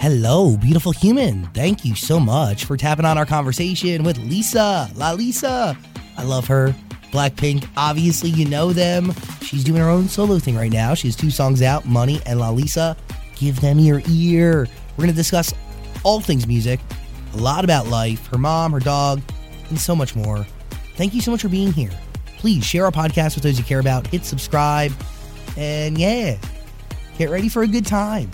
Hello, beautiful human. Thank you so much for tapping on our conversation with Lalisa. I love her. Blackpink, obviously you know them. She's doing her own solo thing right now. She has 2 songs out, Money and Lalisa. Give them your ear. We're going to discuss all things music, a lot about life, her mom, her dog, and so much more. Thank you so much for being here. Please share our podcast with those you care about. Hit subscribe. And yeah, get ready for a good time.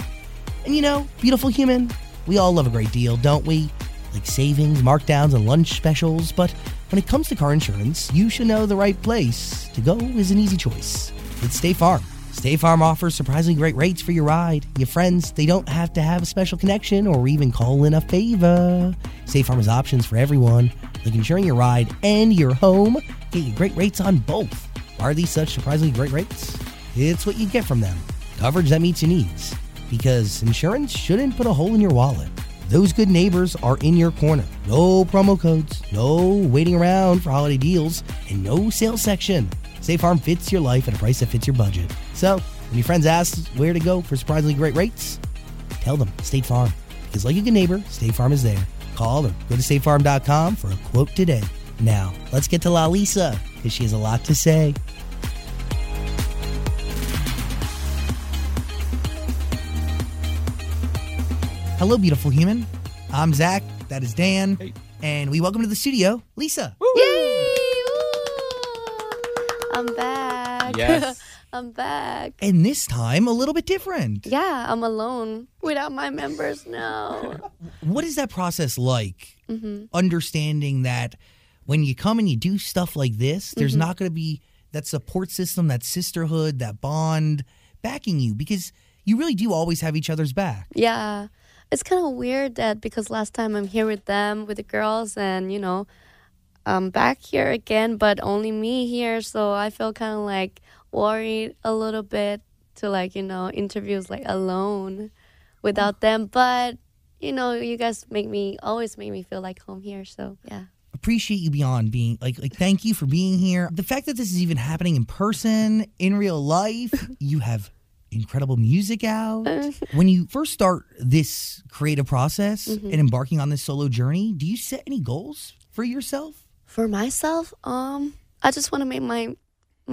And you know, beautiful human, we all love a great deal, don't we? Like savings, markdowns, and lunch specials. But when it comes to car insurance, you should know the right place to go is an easy choice. It's State Farm. State Farm offers surprisingly great rates for your ride. Your friends, they don't have to have a special connection or even call in a favor. State Farm has options for everyone, like insuring your ride and your home. Get you great rates on both. Are these such surprisingly great rates? It's what you get from them. Coverage that meets your needs. Because insurance shouldn't put a hole in your wallet. Those good neighbors are in your corner. No promo codes, no waiting around for holiday deals, and no sales section. State Farm fits your life at a price that fits your budget. So, when your friends ask where to go for surprisingly great rates, tell them State Farm. Because like a good neighbor, State Farm is there. Call or go to statefarm.com for a quote today. Now, let's get to Lalisa, because she has a lot to say. Hello, beautiful human. I'm Zach. That is Dan. Hey. And we welcome to the studio, Lisa. Woo! Yay! Woo! I'm back. Yes. I'm back. And this time, a little bit different. Yeah, I'm alone without my members now. What is that process like? Mm-hmm. Understanding that when you come and you do stuff like this, there's mm-hmm. not going to be that support system, that sisterhood, that bond backing you. Because you really do always have each other's back. Yeah. It's kind of weird that because last time I'm here with them, with the girls, and, you know, I'm back here again, but only me here. So I feel kind of like worried a little bit to, like, you know, interviews like alone without them. But, you know, you guys always make me feel like home here. So, yeah. Appreciate you beyond being like thank you for being here. The fact that this is even happening in person, in real life, you have incredible music out. When you first start this creative process mm-hmm. and embarking on this solo journey, do you set any goals for yourself? For myself, I just want to make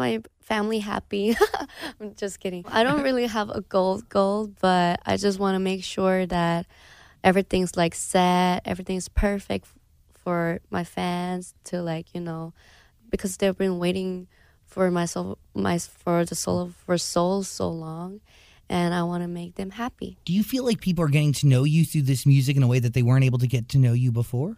my family happy. I'm just kidding. I don't really have a goal, but I just want to make sure that everything's like set, everything's perfect for my fans to, like, you know, because they've been waiting for so long, and I want to make them happy. Do you feel like people are getting to know you through this music in a way that they weren't able to get to know you before?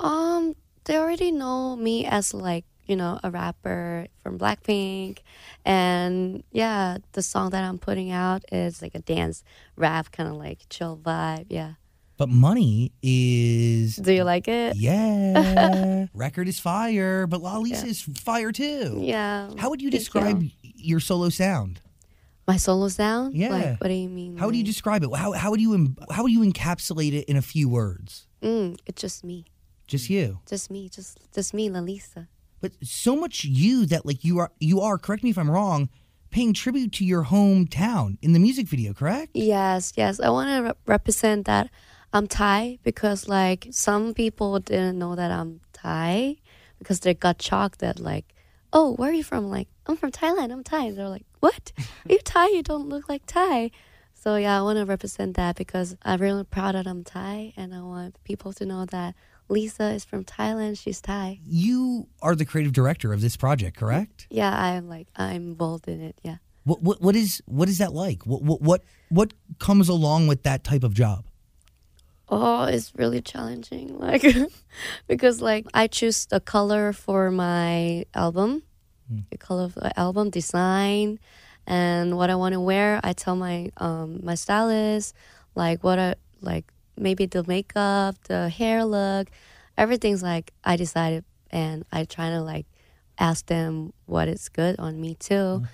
They already know me as, like, you know, a rapper from Blackpink, and yeah, the song that I'm putting out is like a dance rap kind of like chill vibe, yeah. But Money is... Do you like it? Yeah. Record is fire, but Lalisa is fire too. Yeah. How would you describe your solo sound? My solo sound? Yeah. Like, what do you mean? How would you describe it? How would you encapsulate it in a few words? It's just me. Just you? Just me. Just me, Lalisa. But so much you that, like, you are, correct me if I'm wrong, paying tribute to your hometown in the music video, correct? Yes. I want to represent that. I'm Thai because, like, some people didn't know that I'm Thai because they got shocked that, like, oh, where are you from? Like, I'm from Thailand, I'm Thai. They're like, what? Are you Thai? You don't look like Thai. So yeah, I want to represent that because I'm really proud that I'm Thai, and I want people to know that Lisa is from Thailand, she's Thai. You are the creative director of this project, correct? Yeah, I'm involved in it, yeah. What is that like? What comes along with that type of job? Oh, it's really challenging, like because like I choose the color for my album, the color of the album design, and what I want to wear. I tell my my stylist like what I like, maybe the makeup, the hair look, everything's like I decided, and I try to like ask them what is good on me too. Mm-hmm.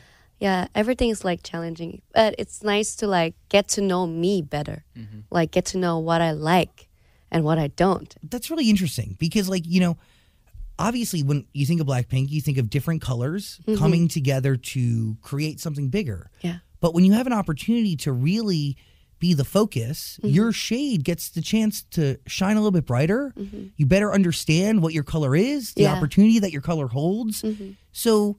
Yeah, everything is like challenging, but it's nice to like get to know me better, mm-hmm. like get to know what I like and what I don't. That's really interesting because like, you know, obviously when you think of Blackpink, you think of different colors mm-hmm. coming together to create something bigger. Yeah. But when you have an opportunity to really be the focus, mm-hmm. your shade gets the chance to shine a little bit brighter. Mm-hmm. You better understand what your color is, the yeah. opportunity that your color holds. Mm-hmm. So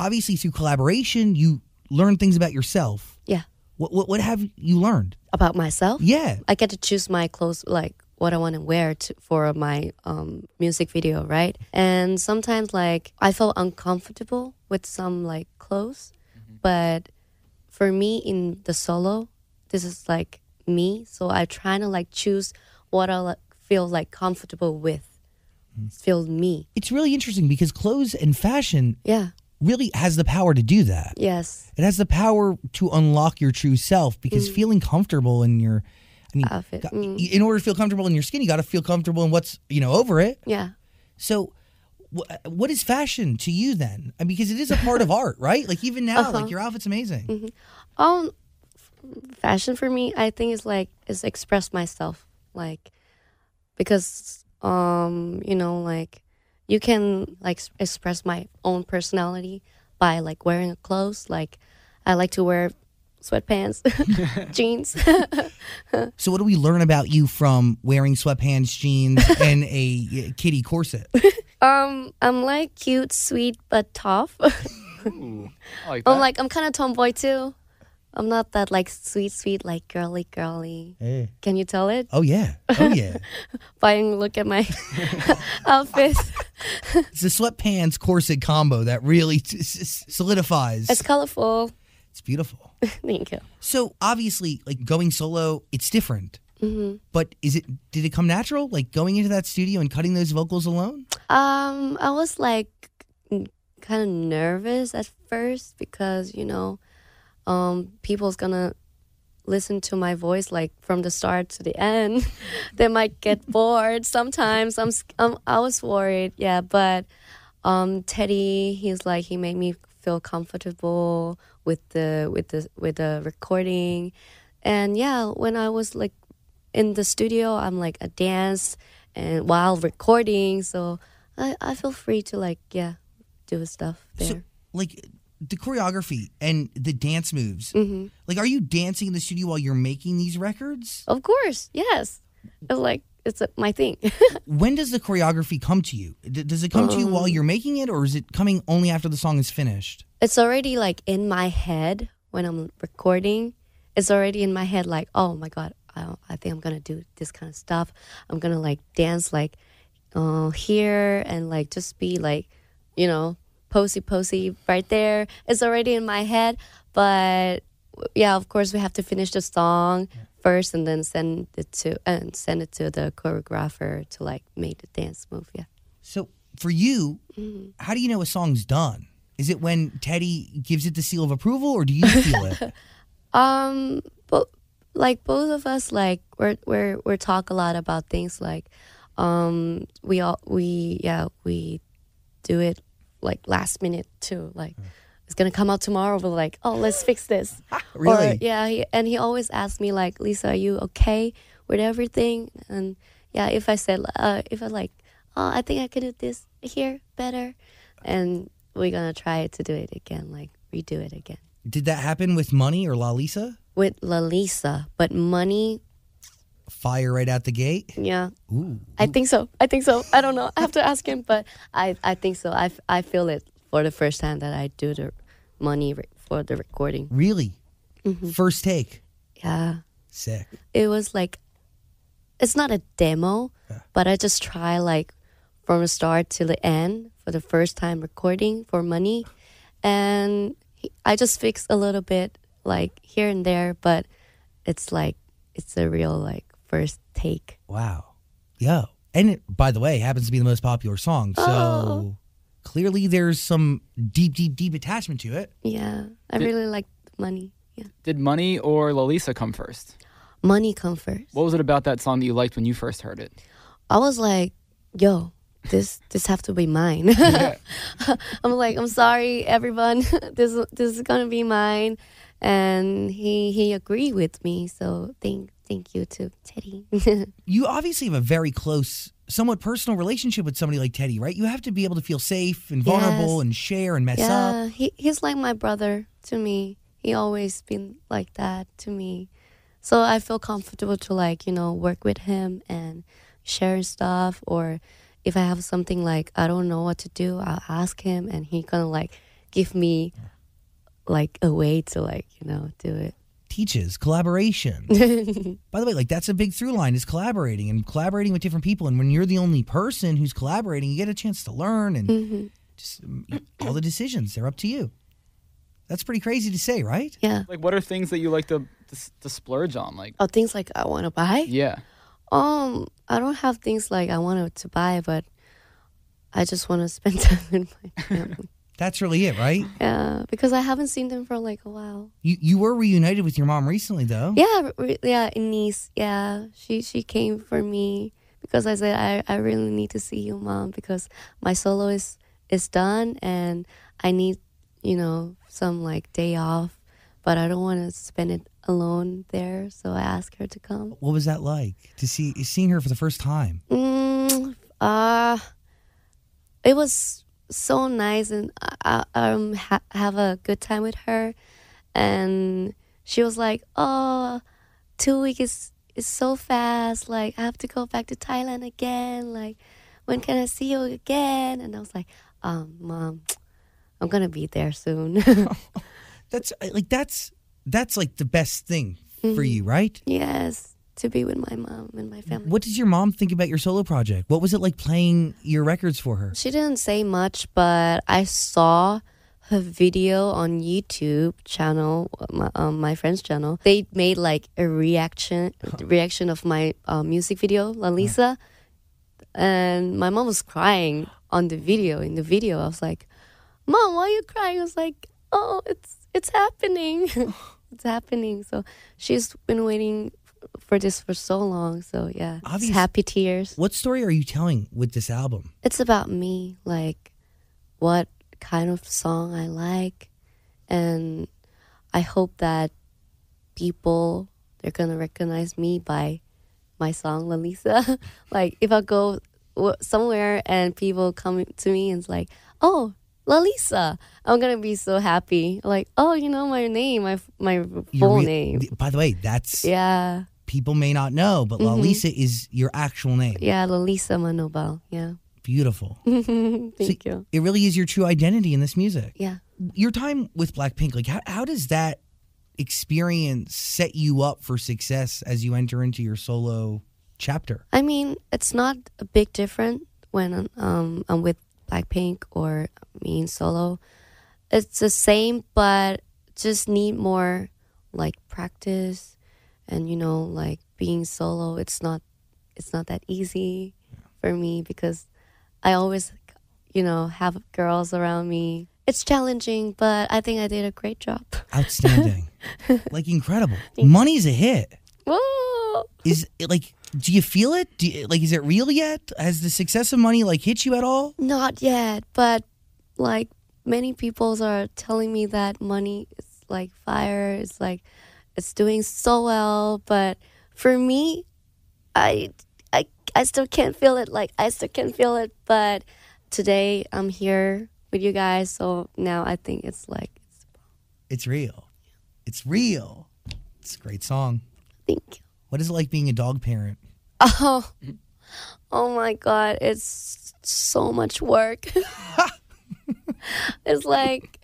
obviously, through collaboration, you learn things about yourself. Yeah. What have you learned? About myself? Yeah. I get to choose my clothes, like what I want to wear for my music video, right? And sometimes, like, I felt uncomfortable with some, like, clothes. Mm-hmm. But for me, in the solo, this is, like, me. So I try to, like, choose what I feel, like, comfortable with. Mm-hmm. Feel me. It's really interesting because clothes and fashion... Yeah. really has the power to do that. Yes. It has the power to unlock your true self because feeling comfortable in your outfit. In order to feel comfortable in your skin, you got to feel comfortable in what's, you know, over it. Yeah. So what is fashion to you then? I mean, because it is a part of art, right? Like even now, uh-huh. like your outfit's amazing. Mm-hmm. Fashion for me, I think is like, is express myself. Like, because, you know, like, you can like express my own personality by like wearing clothes. Like I like to wear sweatpants, jeans. So what do we learn about you from wearing sweatpants, jeans, and a kitty corset? I'm like cute, sweet, but tough. Ooh, I like that. I'm kind of tomboy too. I'm not that like sweet, like girly. Hey. Can you tell it? Oh yeah. By and look at my outfit. It's the sweatpants corset combo that really solidifies. It's colorful. It's beautiful. Thank you. So obviously, like going solo, it's different. Mm-hmm. But did it come natural? Like going into that studio and cutting those vocals alone? I was like kind of nervous at first because you know. People's gonna listen to my voice like from the start to the end. They might get bored sometimes. I was worried, yeah. But Teddy, he's like he made me feel comfortable with the recording, and yeah. When I was like in the studio, I'm like a dance and while recording, so I feel free to like yeah do stuff there. So, like. The choreography and the dance moves. Mm-hmm. Like, are you dancing in the studio while you're making these records? Of course, yes. It's my thing. When does the choreography come to you? Does it come to you while you're making it, or is it coming only after the song is finished? It's already, like, in my head when I'm recording. It's already in my head, like, oh, my God, I think I'm going to do this kind of stuff. I'm going to, like, dance, like, here and, like, just be, like, you know, posy right there. It's already in my head, but yeah, of course we have to finish the song first and then send it to the choreographer to like make the dance move. Yeah. So for you, mm-hmm. how do you know a song's done? Is it when Teddy gives it the seal of approval, or do you feel it? But like both of us, like we're talk a lot about things like we do it. Like last minute too, like it's gonna come out tomorrow, but like, oh, let's fix this. Really? Or, yeah, he always asks me like, Lisa, are you okay with everything? And yeah, if I said if I like, oh, I think I could do this here better, and we're gonna try to do it again, like redo it again. Did that happen with Money or Lalisa? With Lalisa, but Money. Fire right out the gate? Yeah. Ooh. I think so. I don't know. I have to ask him, but I think so. I feel it for the first time that I do the money for the recording. Really? Mm-hmm. First take? Yeah. Sick. It was like, it's not a demo, but I just try like from the start to the end for the first time recording for money. And I just fix a little bit like here and there, but it's like, it's a real like first take. Wow. Yeah. And it, by the way, it happens to be the most popular song. So clearly there's some deep attachment to it. Yeah. I really like Money. Yeah. Did Money or Lalisa come first? Money come first. What was it about that song that you liked when you first heard it? I was like, yo, this have to be mine. Yeah. I'm like, I'm sorry, everyone. This is going to be mine. And he agreed with me. So thank you to Teddy. You obviously have a very close, somewhat personal relationship with somebody like Teddy, right? You have to be able to feel safe and vulnerable and share and mess up. Yeah, he's like my brother to me. He always been like that to me. So I feel comfortable to like, you know, work with him and share stuff. Or if I have something like I don't know what to do, I'll ask him and he gonna like give me like a way to like, you know, do it. Teaches collaboration. By the way, like that's a big through line is collaborating and collaborating with different people. And when you're the only person who's collaborating, you get a chance to learn and just all the decisions, they're up to you. That's pretty crazy to say, right? Yeah. Like, what are things that you like to splurge on? Like, oh, things like I want to buy? Yeah. I don't have things like I wanted to buy, but I just want to spend time with my family. That's really it, right? Yeah, because I haven't seen them for like a while. You were reunited with your mom recently, though. Yeah, in Nice. Yeah, she came for me because I said I really need to see you, Mom, because my solo is done and I need, you know, some like day off, but I don't want to spend it alone there, so I asked her to come. What was that like to seeing her for the first time? It was so nice, and I have a good time with her. And she was like, "Oh, 2 weeks is so fast. Like I have to go back to Thailand again. Like when can I see you again?" And I was like, "Mom, I'm gonna be there soon." That's like the best thing for you, right? Yes, to be with my mom and my family. What does your mom think about your solo project? What was it like playing your records for her? She didn't say much, but I saw her video on YouTube channel, my friend's channel. They made like a reaction of my music video, Lalisa, and my mom was crying on the video. In the video, I was like, "Mom, why are you crying?" I was like, "Oh, it's happening." It's happening. So she's been waiting for this for so long. So yeah, obviously, it's happy tears. What story are you telling with this album? It's about me, like what kind of song I like. And I hope that people, they're going to recognize me by my song, Lalisa. Like if I go somewhere and people come to me and it's like, "Oh, Lalisa," I'm going to be so happy. Like, "Oh, you know my name, my full name." By the way, that's... Yeah. People may not know, but Lalisa is your actual name. Yeah, Lalisa Manobal. Yeah. Beautiful. Thank you. It really is your true identity in this music. Yeah. Your time with Blackpink, like how does that experience set you up for success as you enter into your solo chapter? I mean, it's not a big difference when I'm with Blackpink or me in solo. It's the same, but just need more like practice, and you know, like being solo, it's not that easy for me because I always, you know, have girls around me. It's challenging, but I think I did a great job. Outstanding. Like incredible. Thanks. Money's a hit. Whoa. Is it like... Do you feel it? Is it real yet? Has the success of Money like hit you at all? Not yet, but like many people are telling me that Money is like fire. It's like it's doing so well, but for me, I still can't feel it. Like I still can't feel it. But today I'm here with you guys, so now I think it's like it's real. It's real. It's a great song. Thank you. What is it like being a dog parent? Oh my God. It's so much work. It's like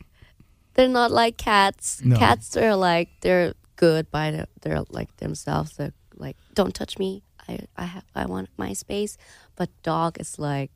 they're not like cats. No. Cats are like they're good by they're like themselves. They're like, don't touch me. I want my space. But dog is like,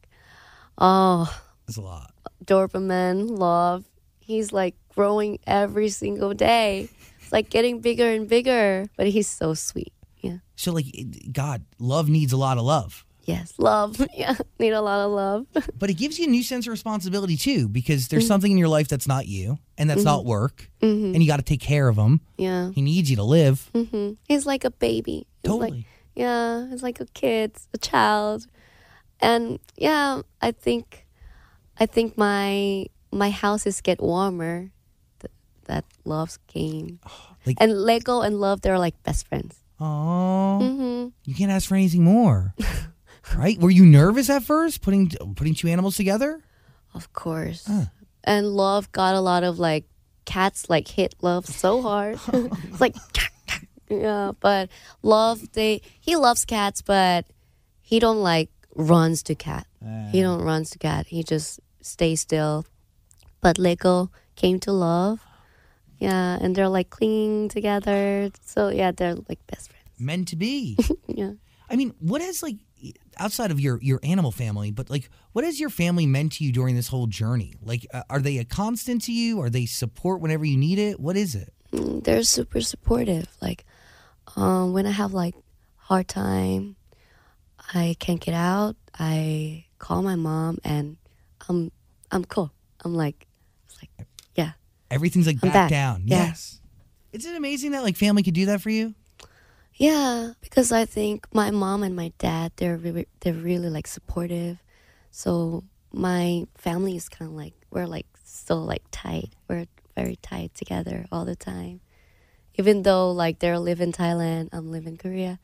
oh, it's a lot. Doberman, love. He's like growing every single day. It's like getting bigger and bigger, but he's so sweet. Yeah. So like, God, love needs a lot of love. Yes, love. Yeah, need a lot of love. But it gives you a new sense of responsibility too, because there's something in your life that's not you, and that's not work, and you got to take care of him. Yeah. He needs you to live. Mm-hmm. He's like a baby. He's totally. Like, yeah, he's like a kid, a child. And yeah, I think my houses get warmer. That love game. Like, and Lego and love, they're like best friends. Oh, you can't ask for anything more, right? Were you nervous at first putting two animals together? Of course. And love got a lot of like cats like hit love so hard. It's like, yeah. But love, he loves cats, but he don't like runs to cat. He don't runs to cat. He just stays still. But Lego came to love. Yeah, and they're like clinging together. So yeah, they're like best friends. Meant to be. Yeah. I mean, what has like outside of your animal family, but like what has your family meant to you during this whole journey? Like, are they a constant to you? Are they support whenever you need it? What is it? They're super supportive. Like, when I have like hard time, I can't get out. I call my mom, and I'm cool. I'm like, it's like, yeah. Everything's like back down. Yeah. Yes. Isn't it amazing that like family could do that for you? Yeah, because I think my mom and my dad, they're really like supportive. So my family is kind of like, we're like so like tight. We're very tight together all the time. Even though like they live in Thailand, I'm live in Korea,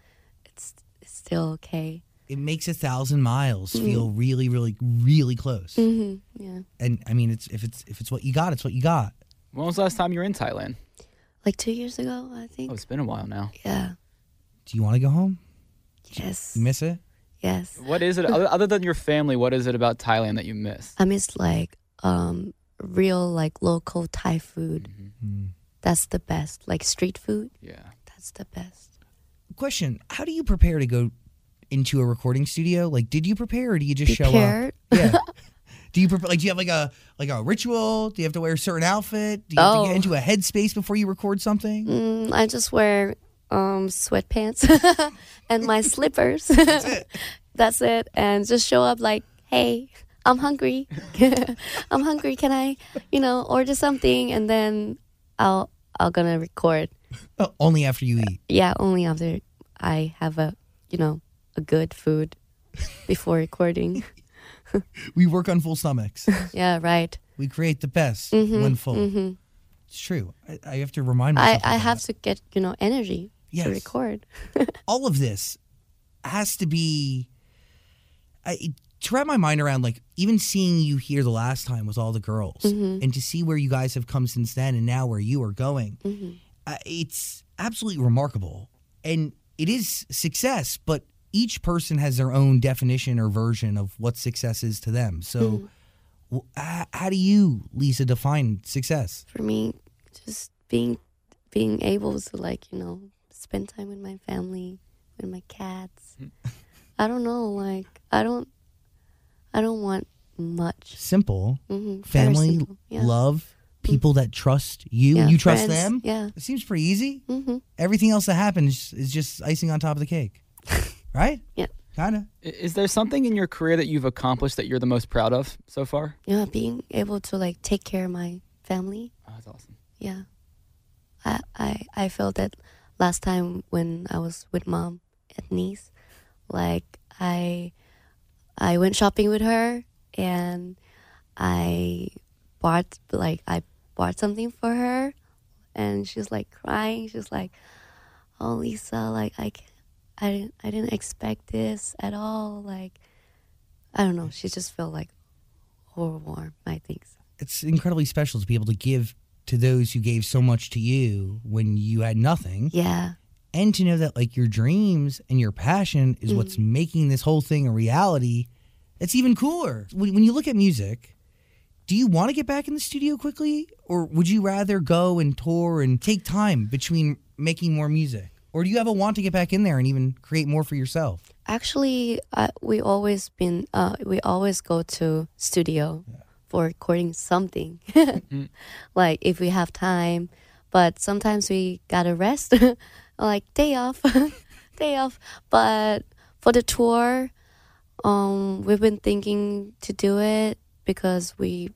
it's still okay. It makes 1,000 miles feel really, really, really close. Mm-hmm. Yeah. And I mean, if it's what you got, it's what you got. When was the last time you were in Thailand? Like 2 years ago, I think. Oh, it's been a while now. Yeah. Do you want to go home? Yes. You miss it? Yes. What is it, other than your family, what is it about Thailand that you miss? I miss like real like local Thai food. Mm-hmm. That's the best. Like street food. Yeah. That's the best. Question, how do you prepare to go into a recording studio? Like, did you prepare or do you just show up? Yeah. Do you prepare, like, do you have like a ritual? Do you have to wear a certain outfit? Do you have to get into a headspace before you record something? I just wear sweatpants and my slippers. That's it. That's it. And just show up like, hey, I'm hungry. I'm hungry. Can I, order something? And then I'll gonna record. Oh, only after you eat. Yeah, only after I have a good food before recording. We work on full stomachs. Yeah, right. We create the best when full. Mm-hmm. It's true. I have to remind myself. I have to get, energy to record. All of this has to be... to wrap my mind around, like, even seeing you here the last time with all the girls and to see where you guys have come since then and now where you are going, it's absolutely remarkable. And it is success, but each person has their own definition or version of what success is to them. So how do you, Lisa, define success? For me, just being able to spend time with my family, with my cats. I don't know, like I don't want much. Simple. Family, simple. Yeah. Love, people that trust you. Yeah, you trust friends, them? Yeah. It seems pretty easy. Everything else that happens is just icing on top of the cake. Right? Yeah. Kind of. Is there something in your career that you've accomplished that you're the most proud of so far? Yeah, being able to, take care of my family. Oh, that's awesome. Yeah. I felt that last time when I was with Mom at Nice, I went shopping with her, and I bought something for her, and she's, crying. She's like, oh, Lisa, I can't. I didn't expect this at all. I don't know. She just felt warm, I think. So. It's incredibly special to be able to give to those who gave so much to you when you had nothing. Yeah. And to know that your dreams and your passion is what's making this whole thing a reality. It's even cooler. When you look at music, Do you want to get back in the studio quickly, or would you rather go and tour and take time between making more music? Or do you have a want to get back in there and even create more for yourself? Actually, we always go to studio for recording something, like if we have time. But sometimes we gotta rest, like day off. But for the tour, we've been thinking to do it because we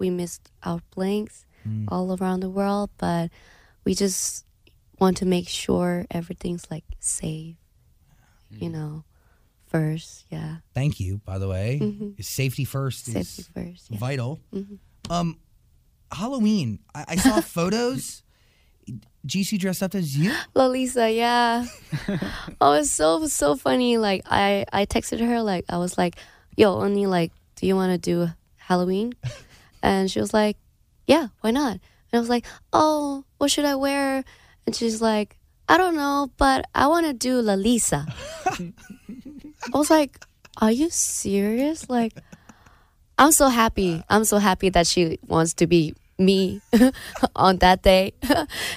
missed our blanks all around the world. But we just want to make sure everything's like safe, you know, first. Yeah. Thank you, by the way. Mm-hmm. Safety first is vital. Yeah. Mm-hmm. Halloween, I saw photos. GC dressed up as you? Lalisa, yeah. Oh, it's so funny. Like I texted her, like I was like, yo, Oni, like, do you want to do Halloween? And she was like, yeah, why not? And I was like, oh, what should I wear? And she's like, I don't know, but I want to do Lalisa. I was like, are you serious? Like, I'm so happy that she wants to be me on that day.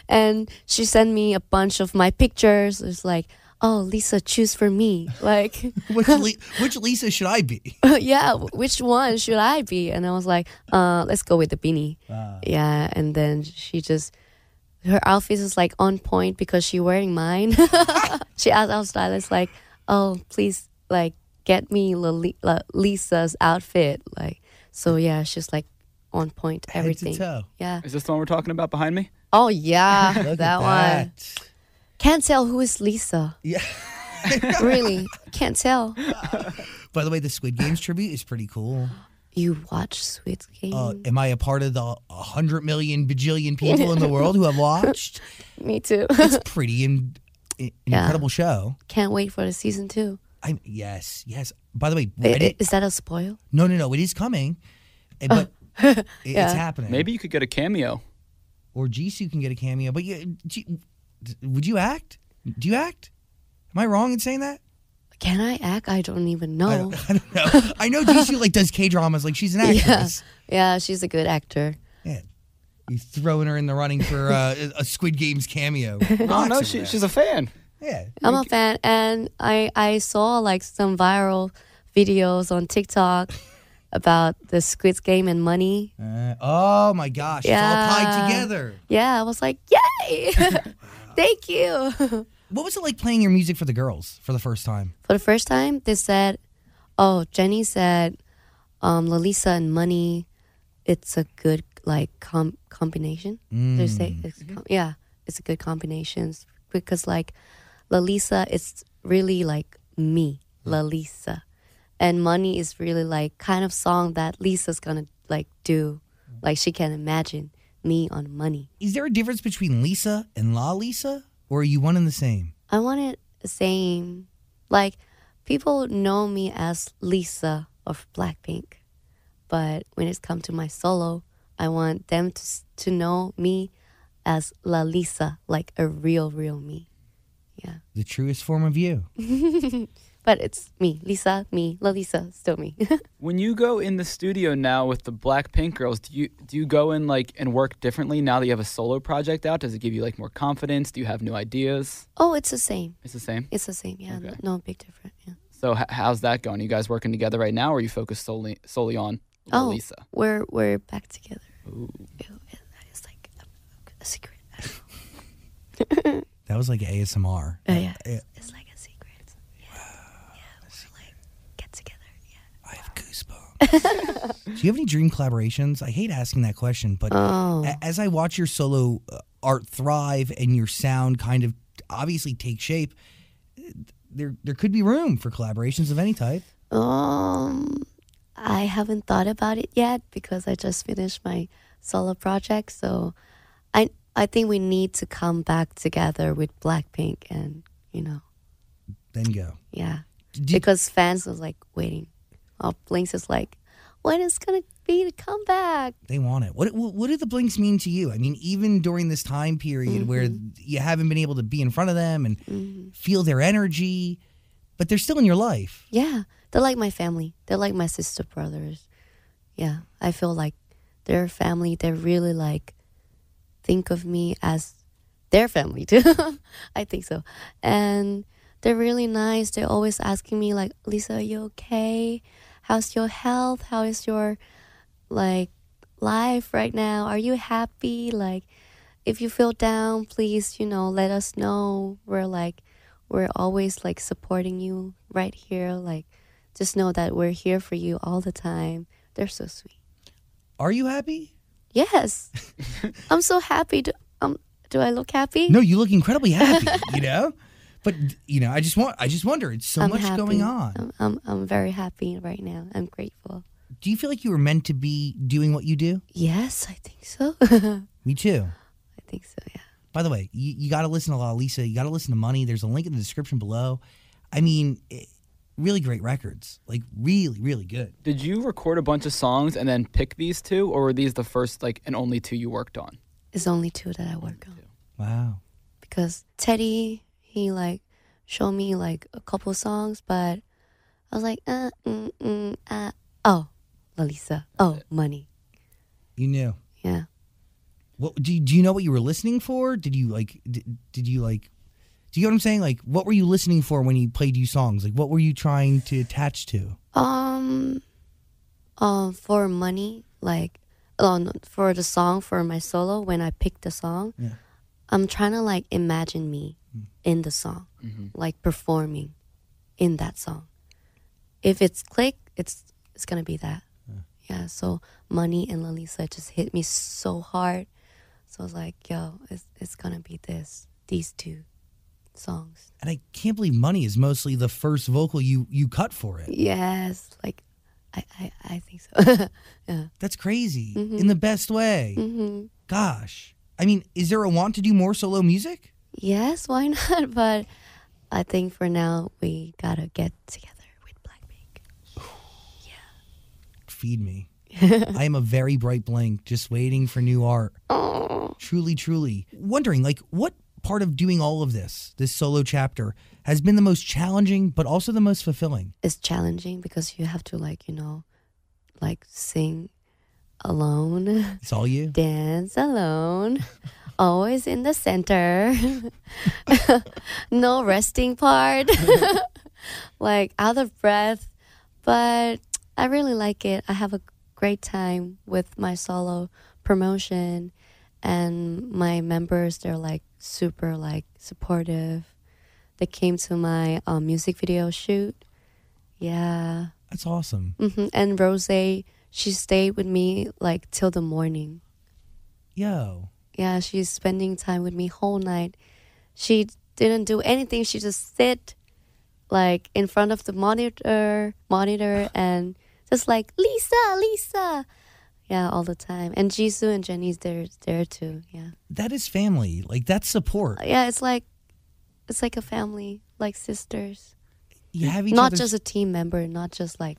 And she sent me a bunch of my pictures. It's like, oh, Lisa, choose for me. Like, which Lisa should I be? Yeah, which one should I be? And I was like, let's go with the beanie. Wow. Yeah, and then she just, her outfit is like on point because she's wearing mine. She asked our stylist, like, oh, please, like, get me Lisa's outfit. Like, so yeah, she's like on point, everything. Head to toe. Yeah. Is this the one we're talking about behind me? Oh yeah. that one. Can't tell who is Lisa. Yeah. Really. Can't tell. By the way, the Squid Games tribute is pretty cool. You watch Squid Game? Am I a part of the 100 million bajillion people in the world who have watched? Me too. It's pretty incredible show. Can't wait for the season 2. Yes. By the way, is that a spoil? No. It is coming, but it's happening. Maybe you could get a cameo, or Jisoo can get a cameo. But would you act? Do you act? Am I wrong in saying that? Can I act? I don't even know. I don't know. I know Jisoo like does K-dramas. Like she's an actress. Yeah, she's a good actor. Yeah. You throwing her in the running for a Squid Games cameo? Oh no, she's a fan. Yeah, I'm a fan, and I saw like some viral videos on TikTok about the Squid Game and money. Oh my gosh, it's all tied together. Yeah, I was like, yay! Thank you. What was it like playing your music for the girls for the first time? For the first time, they said, oh, Jenny said, Lalisa and money, it's a good like combination. They say, it's a good combination because like, Lalisa is really like me, Lalisa. And money is really like kind of song that Lisa's gonna like do. Like she can imagine me on money. Is there a difference between Lisa and Lalisa? Or are you one and the same? I want it the same. Like people know me as Lisa of Blackpink. But when it's come to my solo, I want them to know me as Lalisa, like a real me. Yeah. The truest form of you. But it's me, Lalisa, still me. When you go in the studio now with the Blackpink girls, do you go in like and work differently now that you have a solo project out? Does it give you like more confidence? Do you have new ideas? Oh, it's the same. It's the same? It's the same, yeah. Okay. No big difference, yeah. So how's that going? Are you guys working together right now, or are you focused solely on Lalisa? Oh, we're back together. Ooh. It's like a secret. I don't know. That was like ASMR. Oh, yeah. It's like a secret. Yeah. Wow. Yeah, we're like, get together. Yeah. I have goosebumps. Do you have any dream collaborations? I hate asking that question, but as I watch your solo art thrive and your sound kind of obviously take shape, there could be room for collaborations of any type. I haven't thought about it yet because I just finished my solo project, so I think we need to come back together with Blackpink and, you know. Then go. Yeah. Because fans are like waiting. Our Blinks is like, when is it going to be the comeback? They want it. What do the Blinks mean to you? I mean, even during this time period where you haven't been able to be in front of them and feel their energy, but they're still in your life. Yeah. They're like my family. They're like my sister brothers. yeah, I feel like their family, they really like think of me as their family too. I think so. And they're really nice. They're always asking me like, Lisa, are you okay? How's your health? How is your like life right now? Are you happy? Like, if you feel down, please, you know, let us know. We're always like supporting you right here. Like, just know that we're here for you all the time. They're so sweet. Are you happy? Yes. I'm so happy. Do I look happy? No, you look incredibly happy, you know? But, you know, I just wonder. It's so much going on. I'm very happy right now. I'm grateful. Do you feel like you were meant to be doing what you do? Yes, I think so. Me too. I think so, yeah. By the way, you got to listen to Lalisa. You got to listen to Money. There's a link in the description below. I mean, really great records. Like, really, really good. Did you record a bunch of songs and then pick these two? Or were these the first, like, and only two you worked on? It's only two that I work on. Wow. Because Teddy, he, like, showed me, like, a couple songs. But I was like, oh, Lalisa. Oh, Money. You knew. Yeah. What, do you know what you were listening for? Did you do you know what I'm saying? Like, what were you listening for when he played you songs? Like, what were you trying to attach to? For Money, like, for the song, for my solo, when I picked the song, yeah. I'm trying to, like, imagine me in the song, like, performing in that song. If it's click, it's going to be that. Yeah, so Money and Lalisa just hit me so hard. So I was like, yo, it's going to be these two songs. And I can't believe Money is mostly the first vocal you cut for it. Yes, like, I think so. Yeah. That's crazy, in the best way. Gosh. I mean, is there a want to do more solo music? Yes, why not? But I think for now, we got to get together with Blackpink. Yeah. Feed me. I am a very bright blank, just waiting for new art. Oh. Truly, truly. Wondering, like, what part of doing all of this solo chapter, has been the most challenging, but also the most fulfilling? It's challenging because you have to, like, you know, like, sing alone. It's all you. Dance alone. Always in the center. No resting part. Like, out of breath. But I really like it. I have a great time with my solo promotion, and my members, they're like super like supportive. They came to my music video shoot. Yeah, that's awesome. And Rose, she stayed with me like till the morning. Yo. Yeah, she's spending time with me whole night. She didn't do anything. She just sit like in front of the monitor and just like, Lisa. Yeah, all the time. And Jisoo and Jennie's there too, yeah. That is family. Like, that's support. Yeah, it's like a family, like sisters. You have each not just a team member, not just like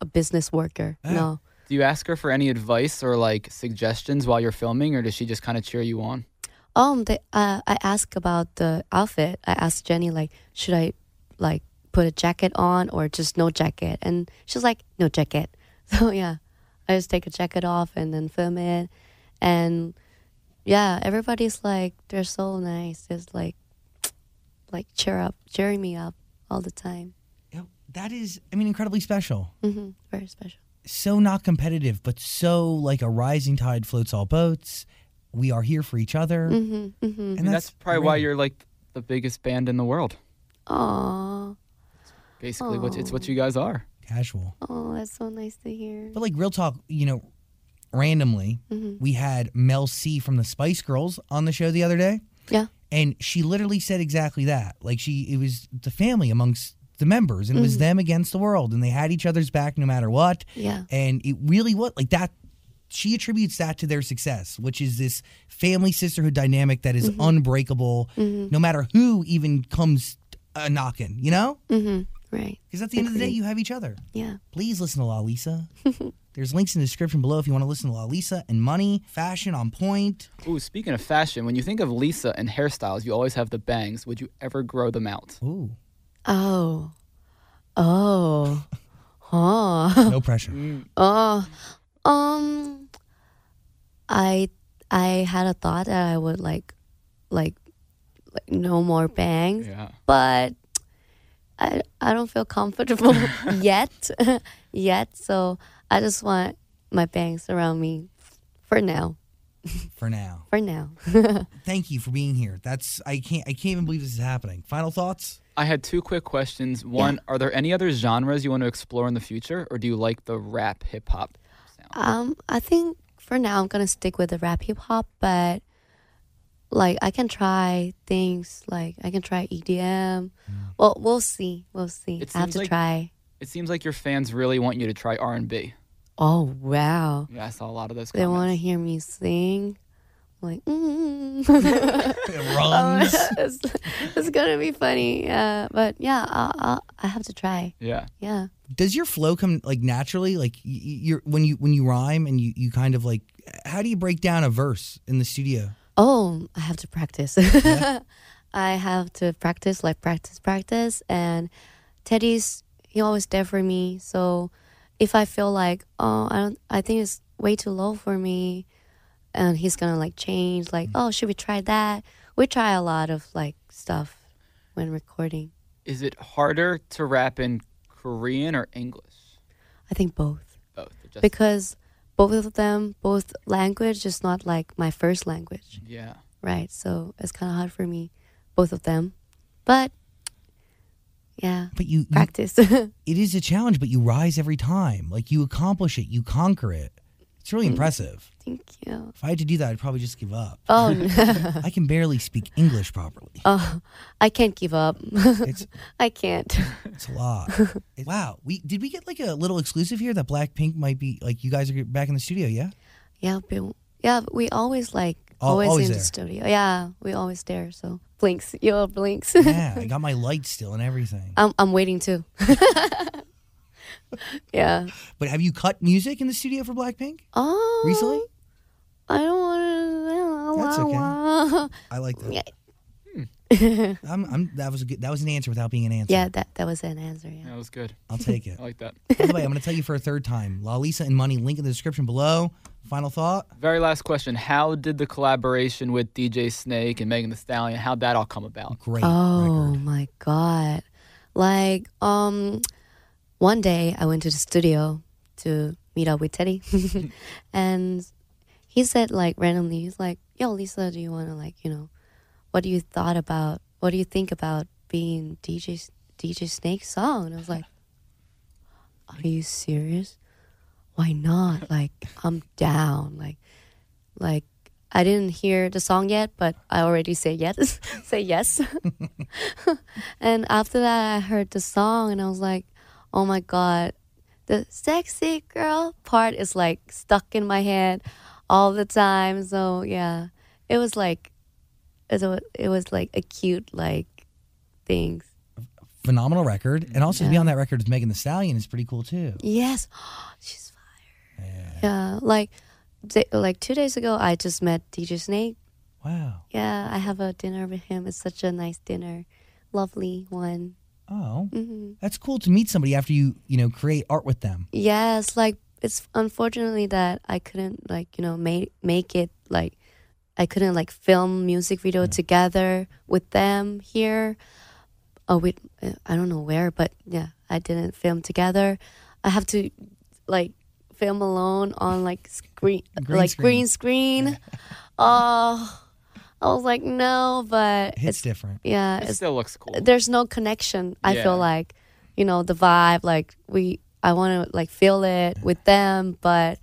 a business worker, no. Do you ask her for any advice or, like, suggestions while you're filming, or does she just kind of cheer you on? I ask about the outfit. I asked Jennie, like, should I, like, put a jacket on or just no jacket? And she's like, no jacket. So, yeah. I just take a jacket off and then film it. And yeah, everybody's like, they're so nice. It's like cheering me up all the time. Yeah, that is, I mean, incredibly special. Very special. So not competitive, but so like a rising tide floats all boats. We are here for each other. And that's probably why you're like the biggest band in the world. Aww. Basically, it's what you guys are. Casual. Oh, that's so nice to hear. But like, real talk, you know, randomly, we had Mel C from the Spice Girls on the show the other day. Yeah. And she literally said exactly that. Like, it was the family amongst the members, and it was them against the world, and they had each other's back no matter what. Yeah. And it really was like that. She attributes that to their success, which is this family sisterhood dynamic that is unbreakable, no matter who even comes knocking, you know? Right. Because at the end of the day, you have each other. Yeah. Please listen to Lalisa. There's links in the description below if you want to listen to Lalisa and Money. Fashion on point. Ooh, speaking of fashion, when you think of Lisa and hairstyles, you always have the bangs. Would you ever grow them out? Ooh. Oh. No pressure. I had a thought that I would like no more bangs, but I don't feel comfortable yet. So I just want my bangs around me for now. For now. Thank you for being here. I can't even believe this is happening. Final thoughts? I had two quick questions. One, are there any other genres you want to explore in the future, or do you like the rap hip hop sound? I think for now I'm gonna stick with the rap hip hop, but like I can try things like EDM. Well, we'll see. I have to try. It seems like your fans really want you to try R&B. Oh, wow. Yeah, I saw a lot of those comments. They want to hear me sing. I'm like, It runs. It's going to be funny. But yeah, I have to try. Yeah. Does your flow come like naturally? Like when you rhyme and you kind of like, how do you break down a verse in the studio? Oh, I have to practice. Yeah. I have to practice. And Teddy's, he always there for me. So if I feel like, I think it's way too low for me, and he's going to like change, like, should we try that? We try a lot of like stuff when recording. Is it harder to rap in Korean or English? I think both. Because both language is not like my first language. Yeah. Right. So it's kind of hard for me, both of them. But yeah, but you practice. It is a challenge, but you rise every time. Like you accomplish it, you conquer it. It's really impressive. Thank you. If I had to do that, I'd probably just give up. Oh, no. I can barely speak English properly. Oh, I can't give up. I can't. It's a lot. Wow. Did we get like a little exclusive here that Blackpink might be like you guys are back in the studio? Yeah. Yeah. We always like. Always in there. The studio. Yeah, we always there. So blinks. Yeah, I got my light still and everything. I'm waiting too. Yeah. But have you cut music in the studio for Blackpink? Oh, recently. I don't want to. That's okay. I like that. That was an answer without being an answer. Yeah, that was an answer. Yeah, that was good. I'll take it. I like that. By the way, I'm going to tell you for a third time, Lalisa and Money, link in the description below. Final thought. Very last question. How did the collaboration with DJ Snake and Megan Thee Stallion, how'd that all come about? Great. Oh record. My God. Like, one day I went to the studio to meet up with Teddy. And he said like randomly, he's like, yo, Lisa, do you want to like, you know, what do you think about being DJ Snake's song? And I was like, are you serious? Why not? Like, I'm down. Like I didn't hear the song yet, but I already say yes. And after that, I heard the song, and I was like, oh my God, the sexy girl part is like stuck in my head all the time. So yeah, it was like a cute like thing. Phenomenal record, and also to be on that record with Megan Thee Stallion is pretty cool too. Yes, she's. Yeah, like 2 days ago, I just met DJ Snake. Wow. Yeah, I have a dinner with him. It's such a nice dinner, lovely one. Oh, That's cool to meet somebody after you create art with them. Yes, like it's unfortunately that I couldn't like make it like I couldn't like film music video together with them here. Oh, I don't know where, but yeah, I didn't film together. I have to like. Film alone on like green screen. Yeah. Oh, I was like no, but it's different. Yeah, it still looks cool. There's no connection. I feel like, the vibe. Like I want to like feel it with them, but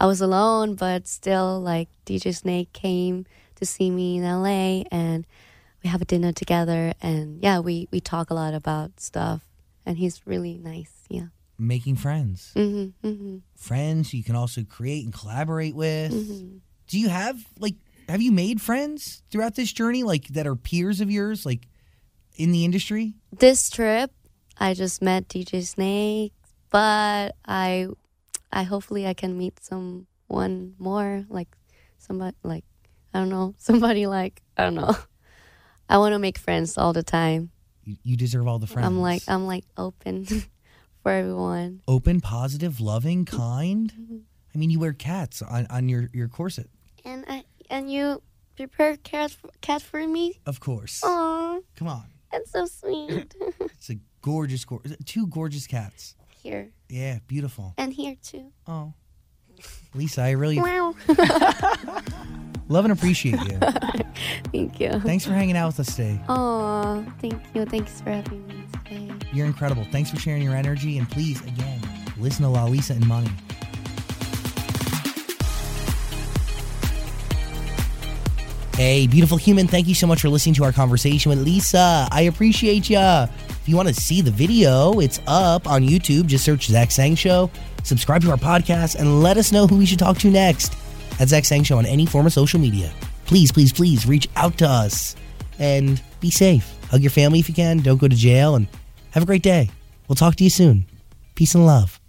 I was alone. But still, like DJ Snake came to see me in LA, and we have a dinner together, and yeah, we talk a lot about stuff, and he's really nice. Yeah. Making friends. Friends you can also create and collaborate with. Do you have you made friends throughout this journey, like that are peers of yours, like in the industry? This trip, I just met DJ Snake, but I hopefully I can meet someone more, like somebody like I don't know. I want to make friends all the time. You deserve all the friends. I'm like open. for everyone. Open, positive, loving, kind. Mm-hmm. I mean, you wear cats on your corset. And you prepare cat for me? Of course. Aww. Come on. That's so sweet. It's a gorgeous, two gorgeous cats. Here. Yeah, beautiful. And here too. Oh. Lisa, I really... Wow. Love and appreciate you. Thank you. Thanks for hanging out with us today. Aw, thank you. Thanks for having me today. You're incredible. Thanks for sharing your energy. And please, again, listen to Lalisa and Money. Hey, beautiful human, thank you so much for listening to our conversation with Lisa. I appreciate ya. If you want to see the video, it's up on YouTube. Just search Zach Sang Show. Subscribe to our podcast and let us know who we should talk to next at Zach Sang Show on any form of social media. Please, please, please reach out to us and be safe. Hug your family if you can. Don't go to jail and have a great day. We'll talk to you soon. Peace and love.